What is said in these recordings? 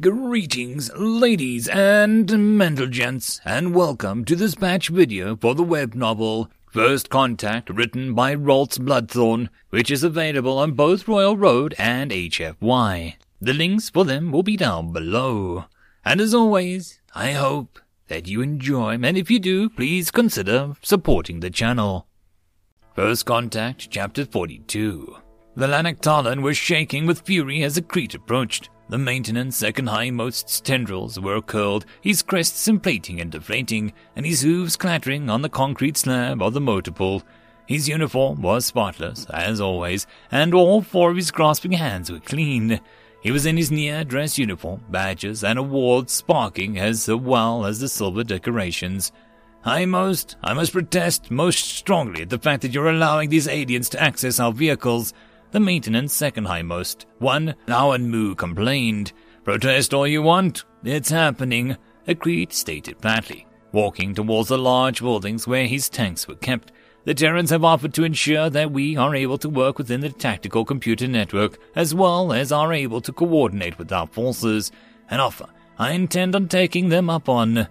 Greetings, ladies and gentlemen, and welcome to this patch video for the web novel First Contact, written by Ralts Bloodthorn, which is available on both Royal Road and HFY. The links for them will be down below. And as always, I hope that you enjoy, and if you do, please consider supporting the channel. First Contact, Chapter 42. The Lanaktalan was shaking with fury as Akrit approached. The maintenance second hindmost's tendrils were curled, his crests inflating and deflating, and his hooves clattering on the concrete slab of the motor pool. His uniform was spotless, as always, and all four of his grasping hands were clean. He was in his near-dress uniform, badges and awards sparking as well as the silver decorations. Hindmost, I must protest most strongly at the fact that you're allowing these aliens to access our vehicles. The maintenance second hindmost, 1-1 and Mu, complained. Protest all you want, it's happening, Akrit stated flatly, walking towards the large buildings where his tanks were kept. The Terrans have offered to ensure that we are able to work within the tactical computer network, as well as are able to coordinate with our forces, an offer I intend on taking them up on.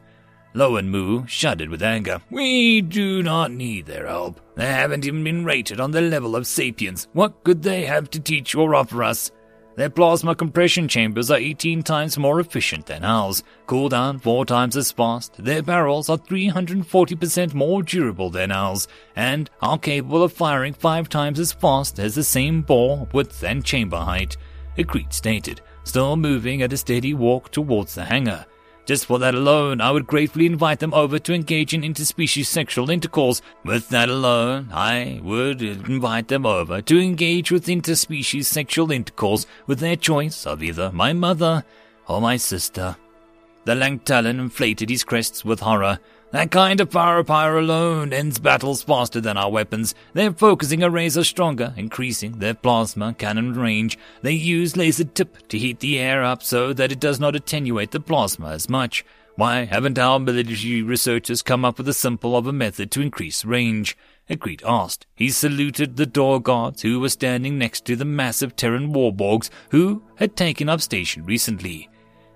Lo and Mu shuddered with anger. We do not need their help. They haven't even been rated on the level of sapiens. What could they have to teach or offer us? Their plasma compression chambers are 18 times more efficient than ours, cool down 4 times as fast, their barrels are 340% more durable than ours, and are capable of firing 5 times as fast as the same bore width and chamber height, Akrit stated, still moving at a steady walk towards the hangar. Just for that alone, I would gratefully invite them over to engage in interspecies sexual intercourse. With that alone, I would invite them over to engage with interspecies sexual intercourse with their choice of either my mother or my sister. The Lanaktalan inflated his crests with horror. That kind of firepower alone ends battles faster than our weapons. Their focusing arrays are stronger, increasing their plasma cannon range. They use laser tip to heat the air up so that it does not attenuate the plasma as much. Why haven't our military researchers come up with a simple of a method to increase range? Akrit asked. He saluted the door guards who were standing next to the massive Terran warborgs who had taken up station recently.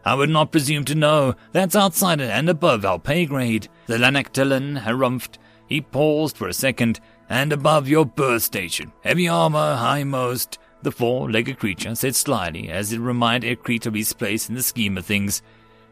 I would not presume to know. That's outside and above our pay grade. The Lanaktalan harumphed. He paused for a second. And above your birth station. Heavy armor, hindmost. The four-legged creature said slyly as it reminded Akrit of his place in the scheme of things.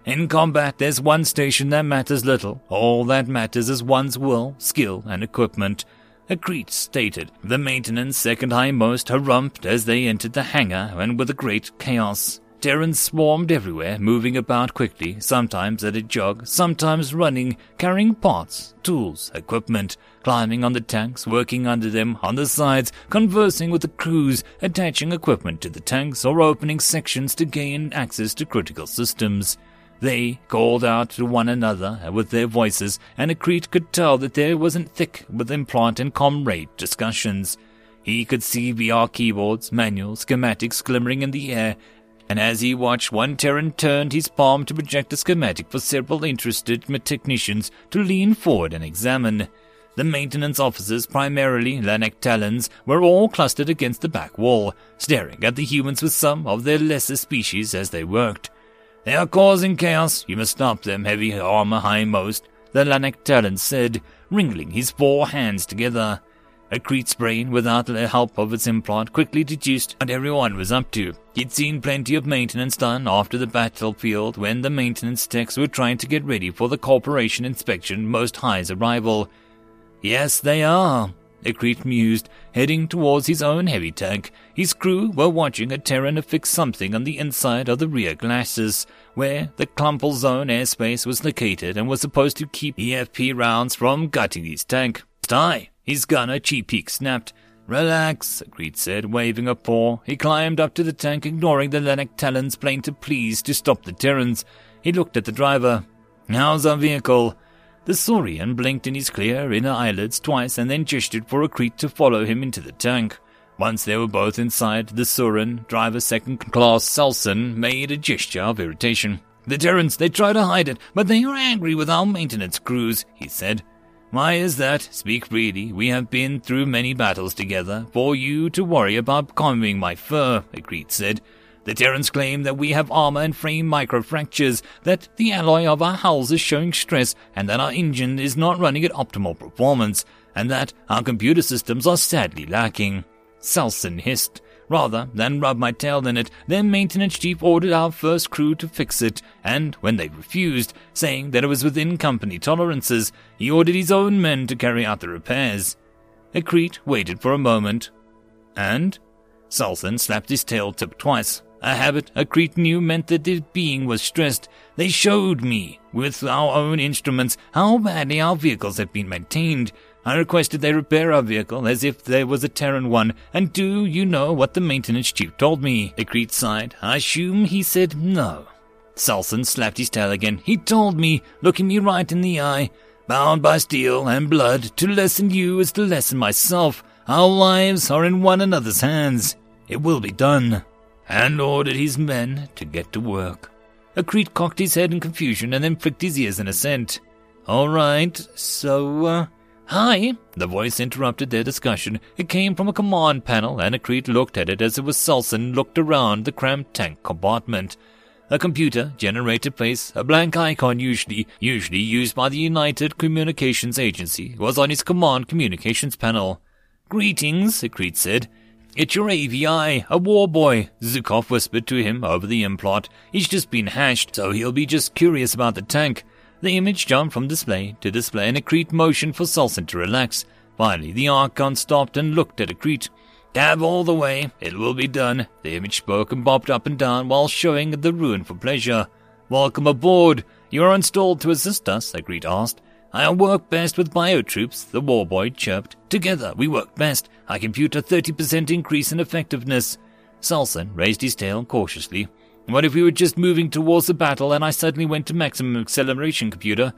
In combat, there's one station that matters little. All that matters is one's will, skill, and equipment. Akrit stated. The maintenance second hindmost harumphed as they entered the hangar and with a great chaos. Terrans swarmed everywhere, moving about quickly, sometimes at a jog, sometimes running, carrying parts, tools, equipment, climbing on the tanks, working under them, on the sides, conversing with the crews, attaching equipment to the tanks or opening sections to gain access to critical systems. They called out to one another with their voices, and Akrit could tell that there wasn't thick with implant and comrade discussions. He could see VR keyboards, manuals, schematics glimmering in the air, and as he watched, one Terran turned his palm to project a schematic for several interested technicians to lean forward and examine. The maintenance officers, primarily Lanaktalans, were all clustered against the back wall, staring at the humans with some of their lesser species as they worked. They are causing chaos. You must stop them, heavy armor hindmost, the Lanaktalan said, wringing his four hands together. Akrit's brain, without the help of its implant, quickly deduced what everyone was up to. He'd seen plenty of maintenance done after the battlefield when the maintenance techs were trying to get ready for the corporation inspection most high's arrival. Yes, they are, Akrit mused, heading towards his own heavy tank. His crew were watching a Terran affix something on the inside of the rear glasses, where the Clumpel Zone airspace was located and was supposed to keep EFP rounds from gutting his tank. Die! His gunner, Chi Peek, snapped. Relax, Akrit said, waving a paw. He climbed up to the tank, ignoring the Lanaktalan's plaintive pleas to stop the Terrans. He looked at the driver. How's our vehicle? The Saurian blinked in his clear inner eyelids twice and then gestured for Akrit to follow him into the tank. Once they were both inside, the Saurian driver, second class Salson, made a gesture of irritation. The Terrans, they try to hide it, but they are angry with our maintenance crews, he said. Why is that? Speak freely. We have been through many battles together. For you to worry about combing my fur, Akrit said. The Terrans claim that we have armor and frame microfractures, that the alloy of our hulls is showing stress, and that our engine is not running at optimal performance, and that our computer systems are sadly lacking. Salson hissed. Rather than rub my tail in it, their maintenance chief ordered our first crew to fix it, and when they refused, saying that it was within company tolerances, he ordered his own men to carry out the repairs. Akrit waited for a moment. And? Salson slapped his tail tip twice, a habit Akrit knew meant that his being was stressed. They showed me, with our own instruments, how badly our vehicles had been maintained. I requested they repair our vehicle as if there was a Terran one, and do you know what the maintenance chief told me? Akrit sighed. I assume he said no. Salson slapped his tail again. He told me, looking me right in the eye, bound by steel and blood, to lessen you is to lessen myself. Our lives are in one another's hands. It will be done. And ordered his men to get to work. Akrit cocked his head in confusion and then pricked his ears in assent. All right, so, Hi! The voice interrupted their discussion. It came from a command panel, and Akrit looked at it as it was Salson looked around the cramped tank compartment. A computer-generated face, a blank icon usually used by the United Communications Agency, was on his command communications panel. Greetings, Akrit said. It's your AVI, a war boy, Zukov whispered to him over the implant. He's just been hashed, so he'll be just curious about the tank. The image jumped from display to display and Akrit motioned for Salson to relax. Finally, the Archon stopped and looked at Akrit. Dab all the way. It will be done. The image spoke and bobbed up and down while showing the ruin for pleasure. Welcome aboard. You are installed to assist us, Akrit asked. I work best with biotroops, the warboy chirped. Together we work best. I compute a 30% increase in effectiveness. Salson raised his tail cautiously. What if we were just moving towards the battle and I suddenly went to maximum acceleration, computer?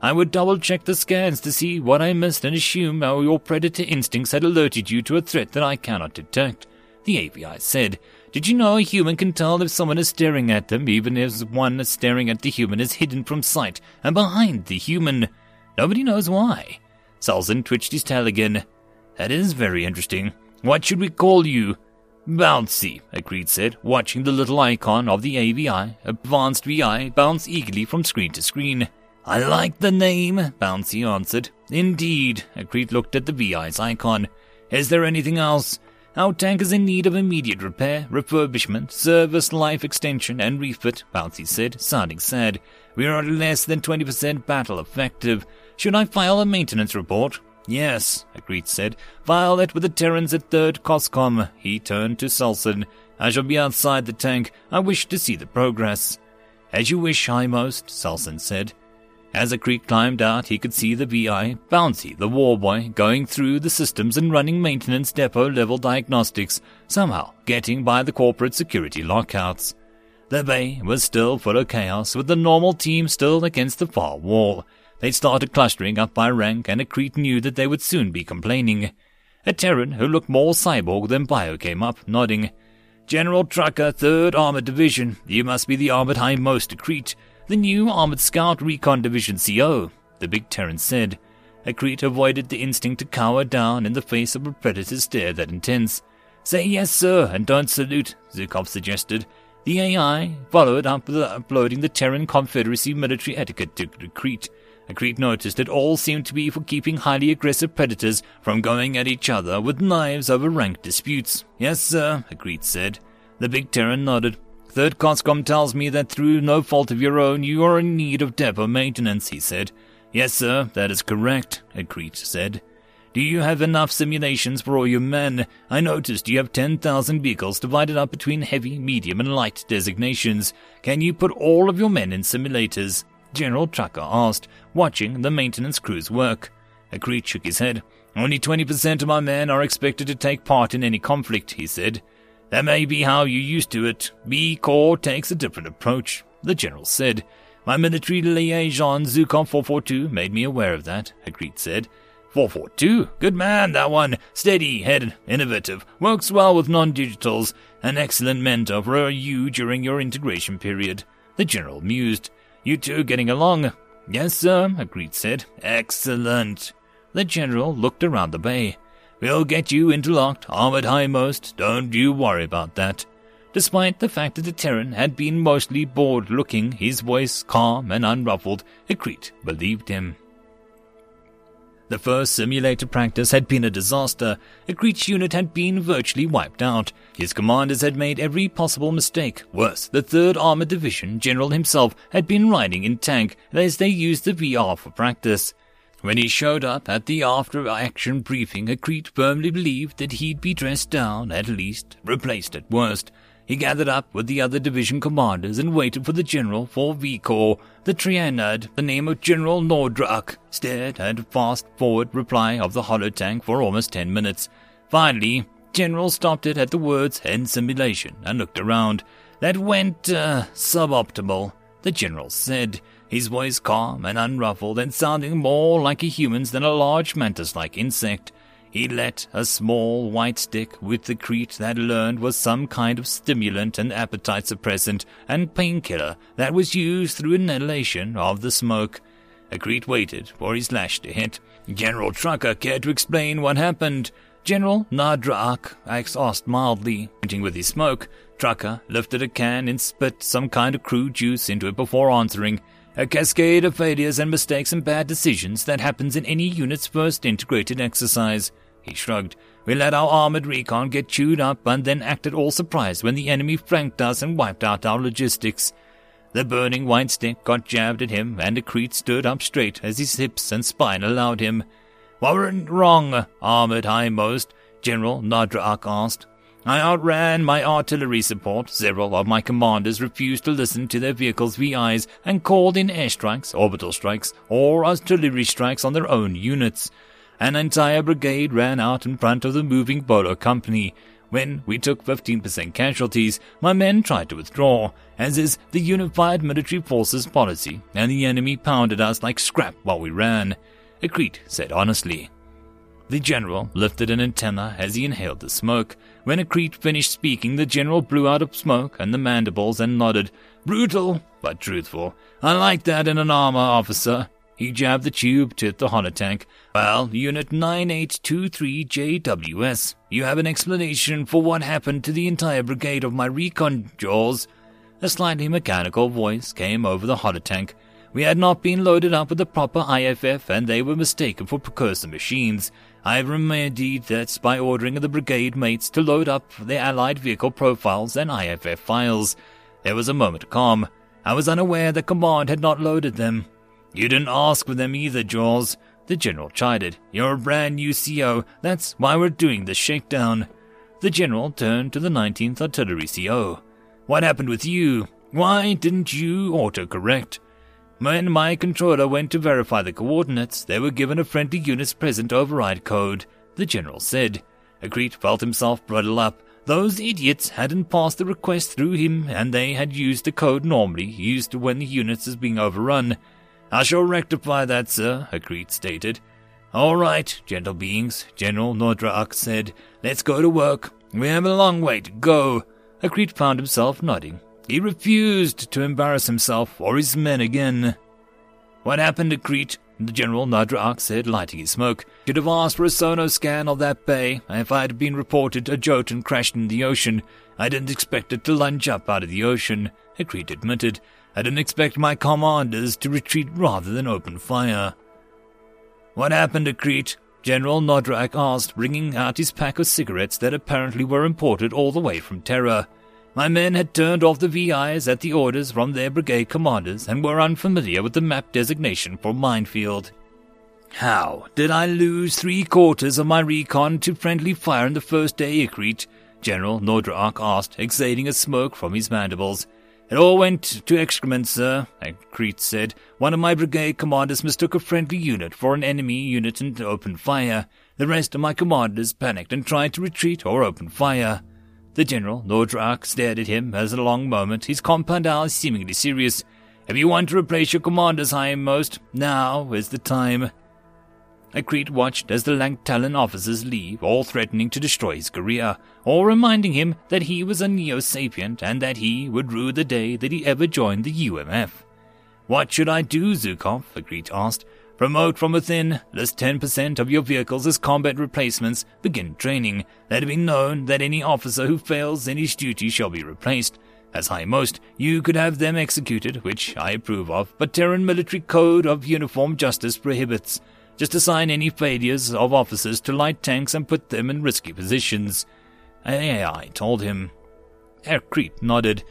I would double-check the scans to see what I missed and assume how your predator instincts had alerted you to a threat that I cannot detect. The AVI said, Did you know a human can tell if someone is staring at them, even if one staring at the human is hidden from sight and behind the human? Nobody knows why. Salson twitched his tail again. That is very interesting. What should we call you? Bouncy, Akrit said, watching the little icon of the AVI, advanced VI, bounce eagerly from screen to screen. I like the name, Bouncy answered. Indeed, Akrit looked at the VI's icon. Is there anything else? Our tank is in need of immediate repair, refurbishment, service life extension, and refit, Bouncy said, sounding sad. We are at less than 20% battle effective. Should I file a maintenance report? Yes, Akrit said. File it with the Terrans at 3rd Coscom. He turned to Salson. I shall be outside the tank. I wish to see the progress. As you wish, High Most, Salson said. As Akrit climbed out, he could see the VI, Bouncy, the warboy, going through the systems and running maintenance depot-level diagnostics, somehow getting by the corporate security lockouts. The bay was still full of chaos, with the normal team still against the far wall. They started clustering up by rank, and Akrit knew that they would soon be complaining. A Terran who looked more cyborg than bio came up, nodding. General Trucker, 3rd Armored Division. You must be the Armored High Most, Akrit. The new Armored Scout Recon Division CO, the big Terran said. Akrit avoided the instinct to cower down in the face of a predator's stare that intense. Say yes, sir, and don't salute, Zukov suggested. The AI followed up with uploading the Terran Confederacy military etiquette to Akrit. Akrit noticed that all seemed to be for keeping highly aggressive predators from going at each other with knives over rank disputes. Yes, sir, Akrit said. The big Terran nodded. 3rd Coscom tells me that through no fault of your own, you are in need of depot maintenance, he said. Yes, sir, that is correct, Akrit said. Do you have enough simulations for all your men? I noticed you have 10,000 vehicles divided up between heavy, medium, and light designations. Can you put all of your men in simulators? General Trucker asked, watching the maintenance crew's work. Akrit shook his head. Only 20% of my men are expected to take part in any conflict, he said. That may be how you used to it. V Corps takes a different approach, the general said. My military liaison, Zukov 442, made me aware of that, Akrit said. 442? Good man, that one. Steady, headed, innovative, works well with non-digitals. An excellent mentor for you during your integration period, the general mused. You two getting along? Yes, sir, Akrit said. Excellent. The general looked around the bay. We'll get you interlocked, armored highmost. Don't you worry about that. despite the fact that the Terran had been mostly bored-looking, his voice calm and unruffled, Akrit believed him. The first simulator practice had been a disaster. Akrit's unit had been virtually wiped out. His commanders had made every possible mistake. Worse, the 3rd Armored Division general himself had been riding in tank as they used the VR for practice. When he showed up at the after-action briefing, Akrit firmly believed that he'd be dressed down, at least, replaced at worst. He gathered up with the other division commanders and waited for the general for V Corps. The trianad, the name of General Nordraak, stared at fast-forward reply of the holotank for almost 10 minutes. Finally, General stopped it at the words end simulation and looked around. That went, suboptimal, the general said, his voice calm and unruffled and sounding more like a human's than a large mantis-like insect. He let a small white stick with the Crete that learned was some kind of stimulant and appetite suppressant and painkiller that was used through inhalation of the smoke. Akrit waited for his lash to hit. General Trucker cared to explain what happened. General Nordraak asked mildly, pointing with his smoke. Trucker lifted a can and spit some kind of crude juice into it before answering. A cascade of failures and mistakes and bad decisions that happens in any unit's first integrated exercise. He shrugged. We let our armored recon get chewed up and then acted all surprised when the enemy flanked us and wiped out our logistics. The burning white stick got jabbed at him and Akrit stood up straight as his hips and spine allowed him. What went wrong, armored highmost? General Nordraak asked. I outran my artillery support, several of my commanders refused to listen to their vehicles' VIs and called in airstrikes, orbital strikes, or artillery strikes on their own units. An entire brigade ran out in front of the moving Bolo company. When we took 15% casualties, my men tried to withdraw, as is the unified military forces policy, and the enemy pounded us like scrap while we ran, Akrit said honestly. The general lifted an antenna as he inhaled the smoke. When Akrit finished speaking, the general blew out of smoke and the mandibles and nodded. Brutal, but truthful. I like that in an armor officer. He jabbed the tube to the holotank. Well, Unit 9823JWS, you have an explanation for what happened to the entire brigade of my recon jaws. A slightly mechanical voice came over the holotank. We had not been loaded up with the proper IFF and they were mistaken for precursor machines. I have remedied that by ordering the brigade mates to load up their allied vehicle profiles and IFF files. There was a moment calm. I was unaware the command had not loaded them. You didn't ask for them either, Jaws, the general chided. You're a brand new CO, that's why we're doing the shakedown. The general turned to the 19th Artillery CO. What happened with you? Why didn't you autocorrect? When my controller went to verify the coordinates, they were given a friendly unit's present override code, the general said. Akrit felt himself bridle up. Those idiots hadn't passed the request through him, and they had used the code normally used when the units is being overrun. I shall rectify that, sir, Akrit stated. All right, gentle beings, General Nordraak said. Let's go to work. We have a long way to go. Akrit found himself nodding. He refused to embarrass himself or his men again. What happened to Crete? The General Nordraak said, lighting his smoke. Should have asked for a sono scan of that bay. If I had been reported, a Jotun crashed in the ocean. I didn't expect it to lunge up out of the ocean, Crete admitted. I didn't expect my commanders to retreat rather than open fire. What happened to Crete? General Nordraak asked, bringing out his pack of cigarettes that apparently were imported all the way from Terra. My men had turned off the VIs at the orders from their brigade commanders and were unfamiliar with the map designation for minefield. How did I lose 3/4 of my recon to friendly fire in the first day, Akrit? General Nordraak asked, exhaling a smoke from his mandibles. It all went to excrement, sir, Akrit said. One of my brigade commanders mistook a friendly unit for an enemy unit and opened fire. The rest of my commanders panicked and tried to retreat or open fire. The General Nordraak stared at him as a long moment, his compound eyes seemingly serious. If you want to replace your commanders, highmost, now is the time. Akrit watched as the Lanaktalan officers leave, all threatening to destroy his career, all reminding him that he was a neo-sapient and that he would rue the day that he ever joined the UMF. What should I do, Zukov? Akrit asked. Promote from within, list 10% of your vehicles as combat replacements, begin training. Let it be known that any officer who fails in his duty shall be replaced. As highmost, you could have them executed, which I approve of, but Terran Military Code of Uniform Justice prohibits. Just assign any failures of officers to light tanks and put them in risky positions. I told him. Akrit nodded.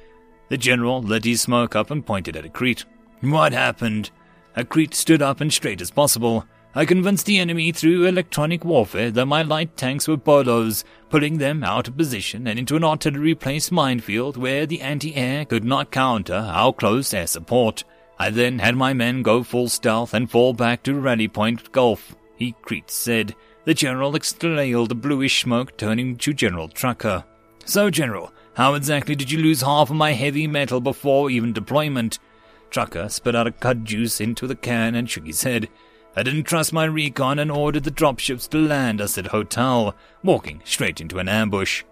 The general lit his smoke up and pointed at Akrit. What happened? Akrit stood up and straight as possible. I convinced the enemy through electronic warfare that my light tanks were bolos, pulling them out of position and into an artillery-placed minefield where the anti-air could not counter our close air support. I then had my men go full stealth and fall back to Rally Point Gulf, Akrit said. The general exhaled the bluish smoke, turning to General Trucker. So, General, how exactly did you lose half of my heavy metal before even deployment? Trucker spit out a cud juice into the can and shook his head. I didn't trust my recon and ordered the dropships to land us at Hotel, walking straight into an ambush.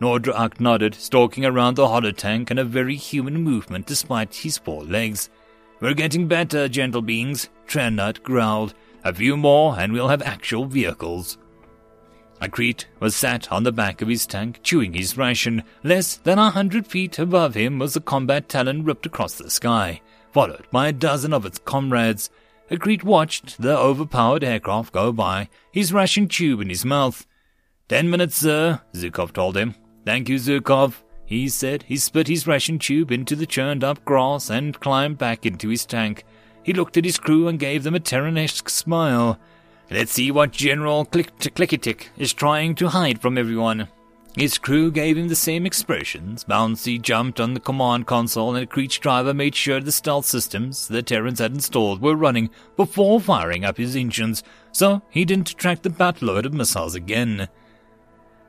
Nordraak nodded, stalking around the holotank in a very human movement despite his four legs. We're getting better, gentle beings, Tranut growled. A few more and we'll have actual vehicles. Akrit was sat on the back of his tank, chewing his ration. Less than 100 feet above him was a combat talon ripped across the sky, followed by a dozen of its comrades. Akrit watched the overpowered aircraft go by, his ration tube in his mouth. 10 minutes, sir, Zukov told him. Thank you, Zukov, he said. He spit his ration tube into the churned-up grass and climbed back into his tank. He looked at his crew and gave them a Terranesque smile. Let's see what General Clickety-Clickety is trying to hide from everyone. His crew gave him the same expressions. Bouncy jumped on the command console and Akrit's driver made sure the stealth systems the Terrans had installed were running before firing up his engines, so he didn't attract the buttload of missiles again.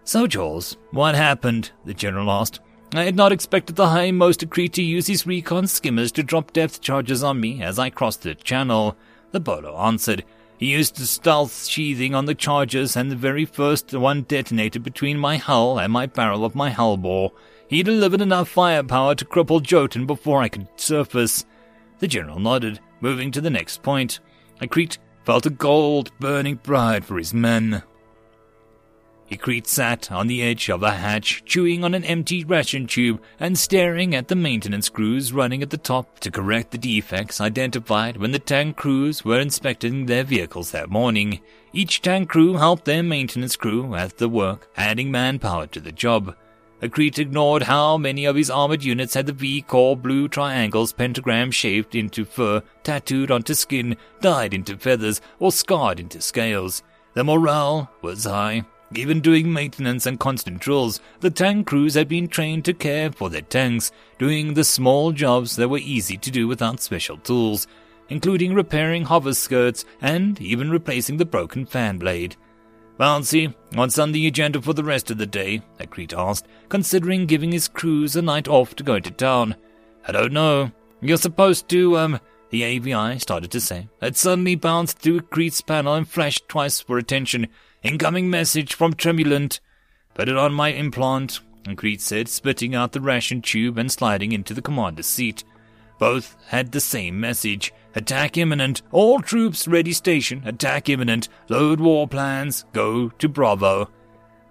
So, Jules, what happened? The General asked. I had not expected the highmost Akrit to use his recon skimmers to drop depth charges on me as I crossed the channel. The Bolo answered. He used the stealth sheathing on the charges, and the very first one detonated between my hull and my barrel of my hull bore. He delivered enough firepower to cripple Jotun before I could surface. The General nodded, moving to the next point. Akrit felt a cold, burning pride for his men. Akrit sat on the edge of the hatch, chewing on an empty ration tube and staring at the maintenance crews running at the top to correct the defects identified when the tank crews were inspecting their vehicles that morning. Each tank crew helped their maintenance crew at the work, adding manpower to the job. Akrit ignored how many of his armored units had the V Corps blue triangles pentagram shaped into fur, tattooed onto skin, dyed into feathers, or scarred into scales. The morale was high. Even doing maintenance and constant drills, the tank crews had been trained to care for their tanks, doing the small jobs that were easy to do without special tools, including repairing hover skirts and even replacing the broken fan blade. Bouncy, what's on the agenda for the rest of the day? Akrit asked, considering giving his crews a night off to go to town. I don't know. You're supposed to, the AVI started to say. It suddenly bounced through Akrit's panel and flashed twice for attention. Incoming message from Tremulant. Put it on my implant, Akrit said, spitting out the ration tube and sliding into the commander's seat. Both had the same message. Attack imminent. All troops ready station. Attack imminent. Load war plans. Go to Bravo.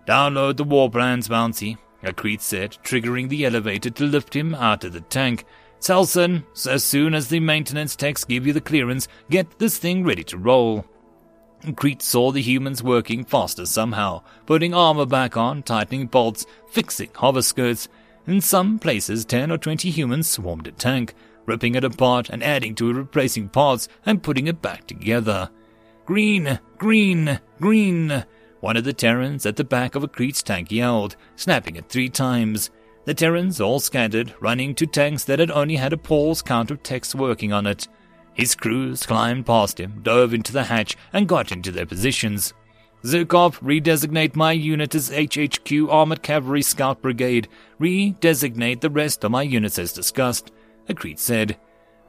Download the war plans, Bouncy, Akrit said, triggering the elevator to lift him out of the tank. Salson, as soon as the maintenance techs give you the clearance, get this thing ready to roll. Akrit saw the humans working faster somehow, putting armor back on, tightening bolts, fixing hover skirts. In some places 10 or 20 humans swarmed a tank, ripping it apart and adding to it, replacing parts and putting it back together. Green! Green! Green! One of the Terrans at the back of Akrit's tank yelled, snapping it 3 times. The Terrans all scattered, running to tanks that had only had a pause count of techs working on it. His crews climbed past him, dove into the hatch, and got into their positions. Zukov, redesignate my unit as HHQ Armored Cavalry Scout Brigade. Redesignate the rest of my units as discussed, Akrit said.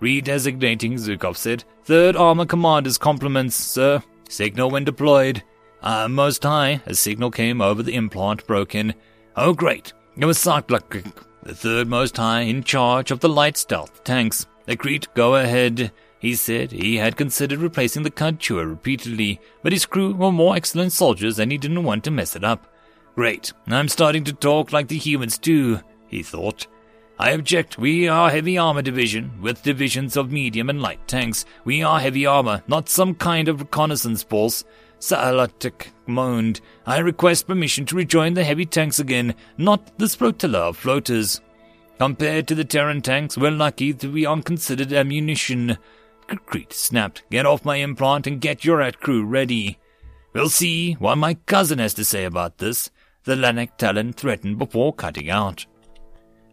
Redesignating, Zukov said. 3rd Armor Commander's compliments, sir. Signal when deployed. Most high, a signal came over the implant, broke in. Oh, great. It was Saltluck, the 3rd most high in charge of the light stealth tanks. Akrit, go ahead. He said he had considered replacing the Kantua repeatedly, but his crew were more excellent soldiers and he didn't want to mess it up. Great, I'm starting to talk like the humans too, he thought. I object, we are heavy armor division, with divisions of medium and light tanks. We are heavy armor, not some kind of reconnaissance force. Saltluck moaned. I request permission to rejoin the heavy tanks again, not this flotilla of floaters. Compared to the Terran tanks, we're lucky to be unconsidered ammunition. Crete snapped, get off my implant and get your at crew ready. We'll see what my cousin has to say about this, the Lanaktalan threatened before cutting out.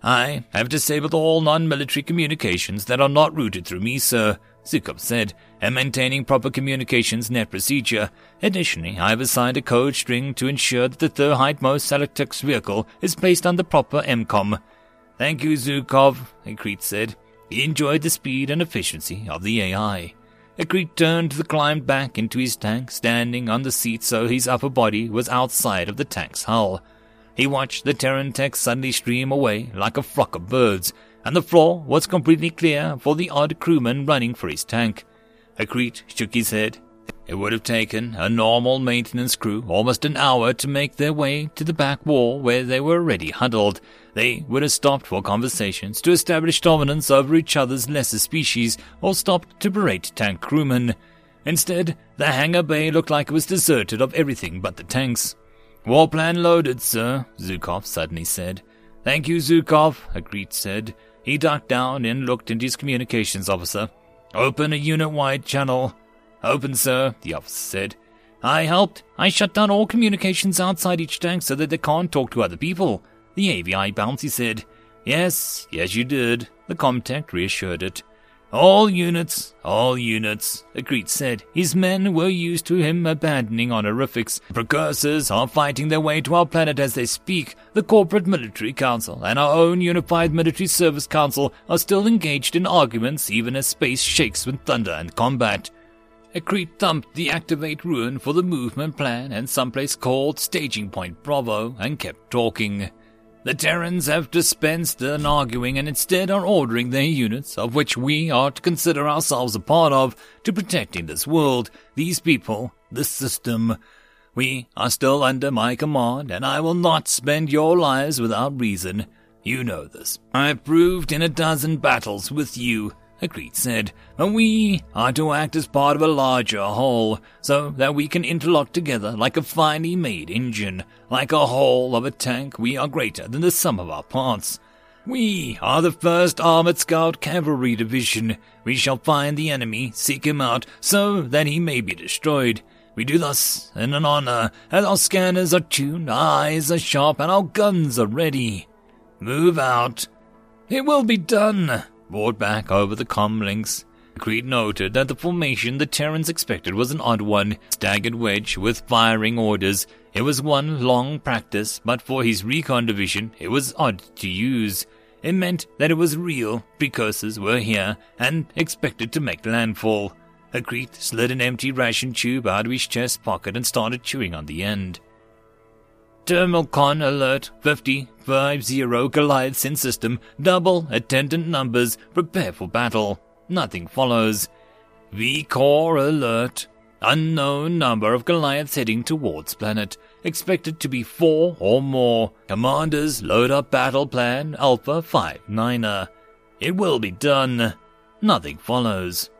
I have disabled all non-military communications that are not routed through me, sir, Zukov said, and maintaining proper communications net procedure. Additionally, I have assigned a code string to ensure that the third highmost Saltluck's vehicle is placed under proper MCOM. Thank you, Zukov, Akrit said. He enjoyed the speed and efficiency of the AI. Akrit turned to climb back into his tank, standing on the seat so his upper body was outside of the tank's hull. He watched the Terran tech suddenly stream away like a flock of birds, and the floor was completely clear for the odd crewman running for his tank. Akrit shook his head. It would have taken a normal maintenance crew almost an hour to make their way to the back wall where they were already huddled. They would have stopped for conversations to establish dominance over each other's lesser species or stopped to berate tank crewmen. Instead, the hangar bay looked like it was deserted of everything but the tanks. War plan loaded, sir, Zukov suddenly said. Thank you, Zukov, Akrit said. He ducked down and looked into his communications officer. Open a unit-wide channel. Open, sir, the officer said. I helped. I shut down all communications outside each tank so that they can't talk to other people, the AVI Bouncy said. Yes, you did, the contact reassured it. All units, Akrit said. His men were used to him abandoning honorifics. Precursors are fighting their way to our planet as they speak. The Corporate Military Council and our own Unified Military Service Council are still engaged in arguments even as space shakes with thunder and combat. Akrit thumped the activate ruin for the movement plan and someplace called Staging Point Bravo and kept talking. The Terrans have dispensed on arguing and instead are ordering their units, of which we are to consider ourselves a part of, to protecting this world, these people, this system. We are still under my command, and I will not spend your lives without reason. You know this. I have proved in 12 battles with you, Akrit said, and we are to act as part of a larger whole, so that we can interlock together like a finely made engine. Like a whole of a tank, we are greater than the sum of our parts. We are the 1st Armored Scout Cavalry Division. We shall find the enemy, seek him out, so that he may be destroyed. We do thus in an honor, as our scanners are tuned, our eyes are sharp, and our guns are ready. Move out. It will be done, roared back over the comm links. Creed noted that the formation the Terrans expected was an odd one, staggered wedge with firing orders. It was one long practice, but for his recon division, it was odd to use. It meant that it was real. Precursors were here and expected to make landfall. Akrit slid an empty ration tube out of his chest pocket and started chewing on the end. Terminal con alert 5050 Goliath SIN system, double attendant numbers, prepare for battle. Nothing follows. V Corps alert. Unknown number of Goliaths heading towards planet. Expected to be 4 or more. Commanders, load up battle plan Alpha 5-9er. It will be done. Nothing follows.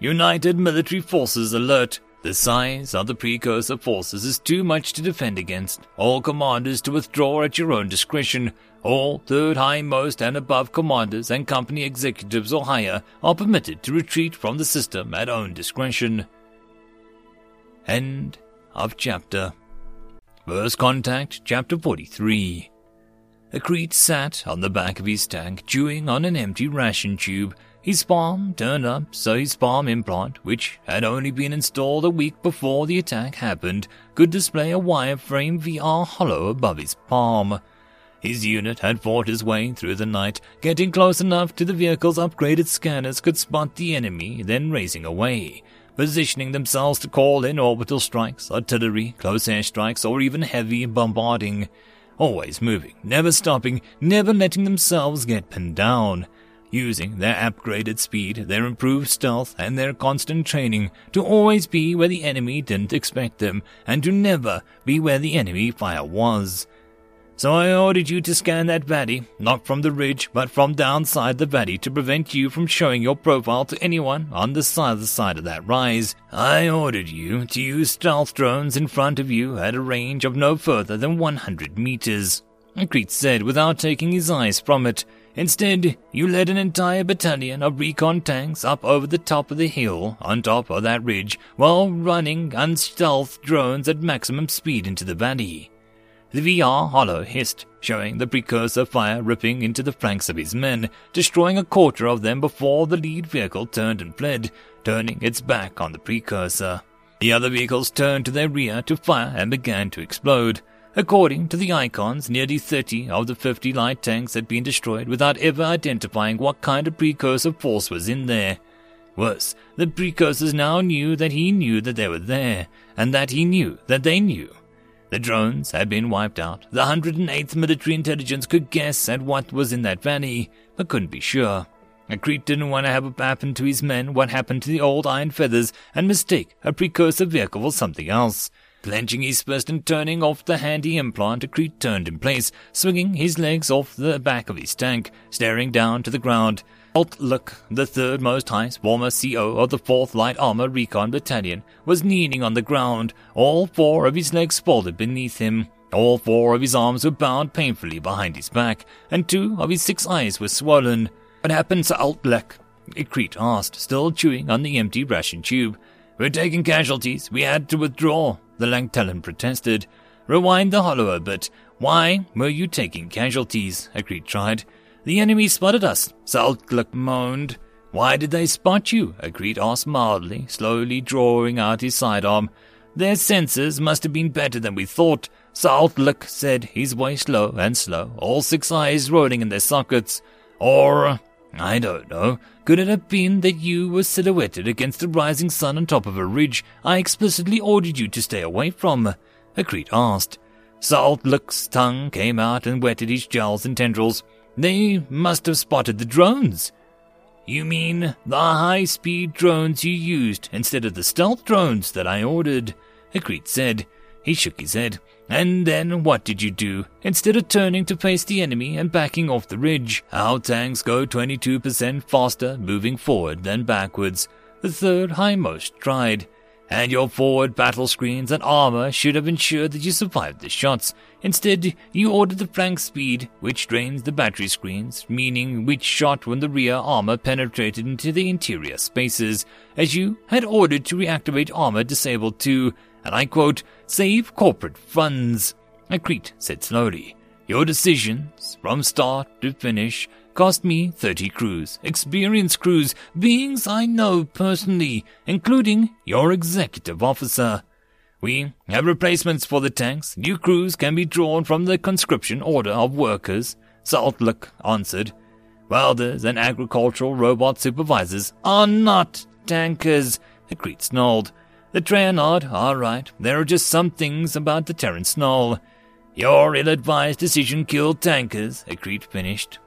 United Military Forces alert. The size of the precursor forces is too much to defend against. All commanders to withdraw at your own discretion. All 3rd highmost and above commanders and company executives or higher are permitted to retreat from the system at own discretion. End of chapter. First Contact, Chapter 43. Akrit sat on the back of his tank, chewing on an empty ration tube. His palm turned up, so his palm implant, which had only been installed a week before the attack happened, could display a wireframe VR hollow above his palm. His unit had fought his way through the night, getting close enough to the vehicle's upgraded scanners could spot the enemy, then racing away, positioning themselves to call in orbital strikes, artillery, close air strikes, or even heavy bombarding. Always moving, never stopping, never letting themselves get pinned down. using their upgraded speed, their improved stealth, and their constant training to always be where the enemy didn't expect them, and to never be where the enemy fire was. So I ordered you to scan that valley, not from the ridge, but from downside the valley to prevent you from showing your profile to anyone on the other side of that rise. I ordered you to use stealth drones in front of you at a range of no further than 100 meters. Akrit said without taking his eyes from it. Instead, you led an entire battalion of recon tanks up over the top of the hill on top of that ridge while running unstealth drones at maximum speed into the valley. The VR hollow hissed, showing the precursor fire ripping into the flanks of his men, destroying a quarter of them before the lead vehicle turned and fled, turning its back on the precursor. The other vehicles turned to their rear to fire and began to explode. According to the icons, nearly 30 of the 50 light tanks had been destroyed without ever identifying what kind of precursor force was in there. Worse, the precursors now knew that he knew that they were there, and that he knew that they knew. The drones had been wiped out. The 108th Military Intelligence could guess at what was in that valley, but couldn't be sure. Akrit didn't want to have it happen to his men what happened to the old Ironfeathers and mistake a precursor vehicle for something else. Clenching his fist and turning off the handy implant, Akrit turned in place, swinging his legs off the back of his tank, staring down to the ground. Saltluck, the third most highest, former CO of the 4th Light Armor Recon Battalion, was kneeling on the ground, all four of his legs folded beneath him. All four of his arms were bound painfully behind his back, and two of his six eyes were swollen. "What happened to Saltluck?" Akrit asked, still chewing on the empty ration tube. "We're taking casualties. We had to withdraw," the Lanaktalan protested. "Rewind the hollow a bit. Why were you taking casualties?" Akrit tried. "The enemy spotted us," Saltluck moaned. "Why did they spot you?" Akrit asked mildly, slowly drawing out his sidearm. "Their sensors must have been better than we thought," Saltluck said, his voice low and slow, all six eyes rolling in their sockets. "Or, I don't know, could it have been that you were silhouetted against the rising sun on top of a ridge I explicitly ordered you to stay away from?" Akrit asked. Saltluck's tongue came out and wetted his jowls and tendrils. "They must have spotted the drones." "You mean the high-speed drones you used instead of the stealth drones that I ordered?" Akrit said. He shook his head. "And then what did you do? Instead of turning to face the enemy and backing off the ridge, our tanks go 22% faster moving forward than backwards," the third highmost tried. "And your forward battle screens and armor should have ensured that you survived the shots. Instead, you ordered the flank speed, which drains the battery screens, meaning which shot when the rear armor penetrated into the interior spaces, as you had ordered to reactivate armor disabled to, and I quote, save corporate funds," Akrit said slowly. "Your decisions, from start to finish, cost me 30 crews, experienced crews, beings I know personally, including your executive officer. We have replacements for the tanks. New crews can be drawn from the conscription order of workers," Saltluck answered. "Welders and agricultural robot supervisors are not tankers," Akrit snarled. The Terran nod, "All right, there are just some things about the Terran snarl." "Your ill-advised decision killed tankers," Akrit finished.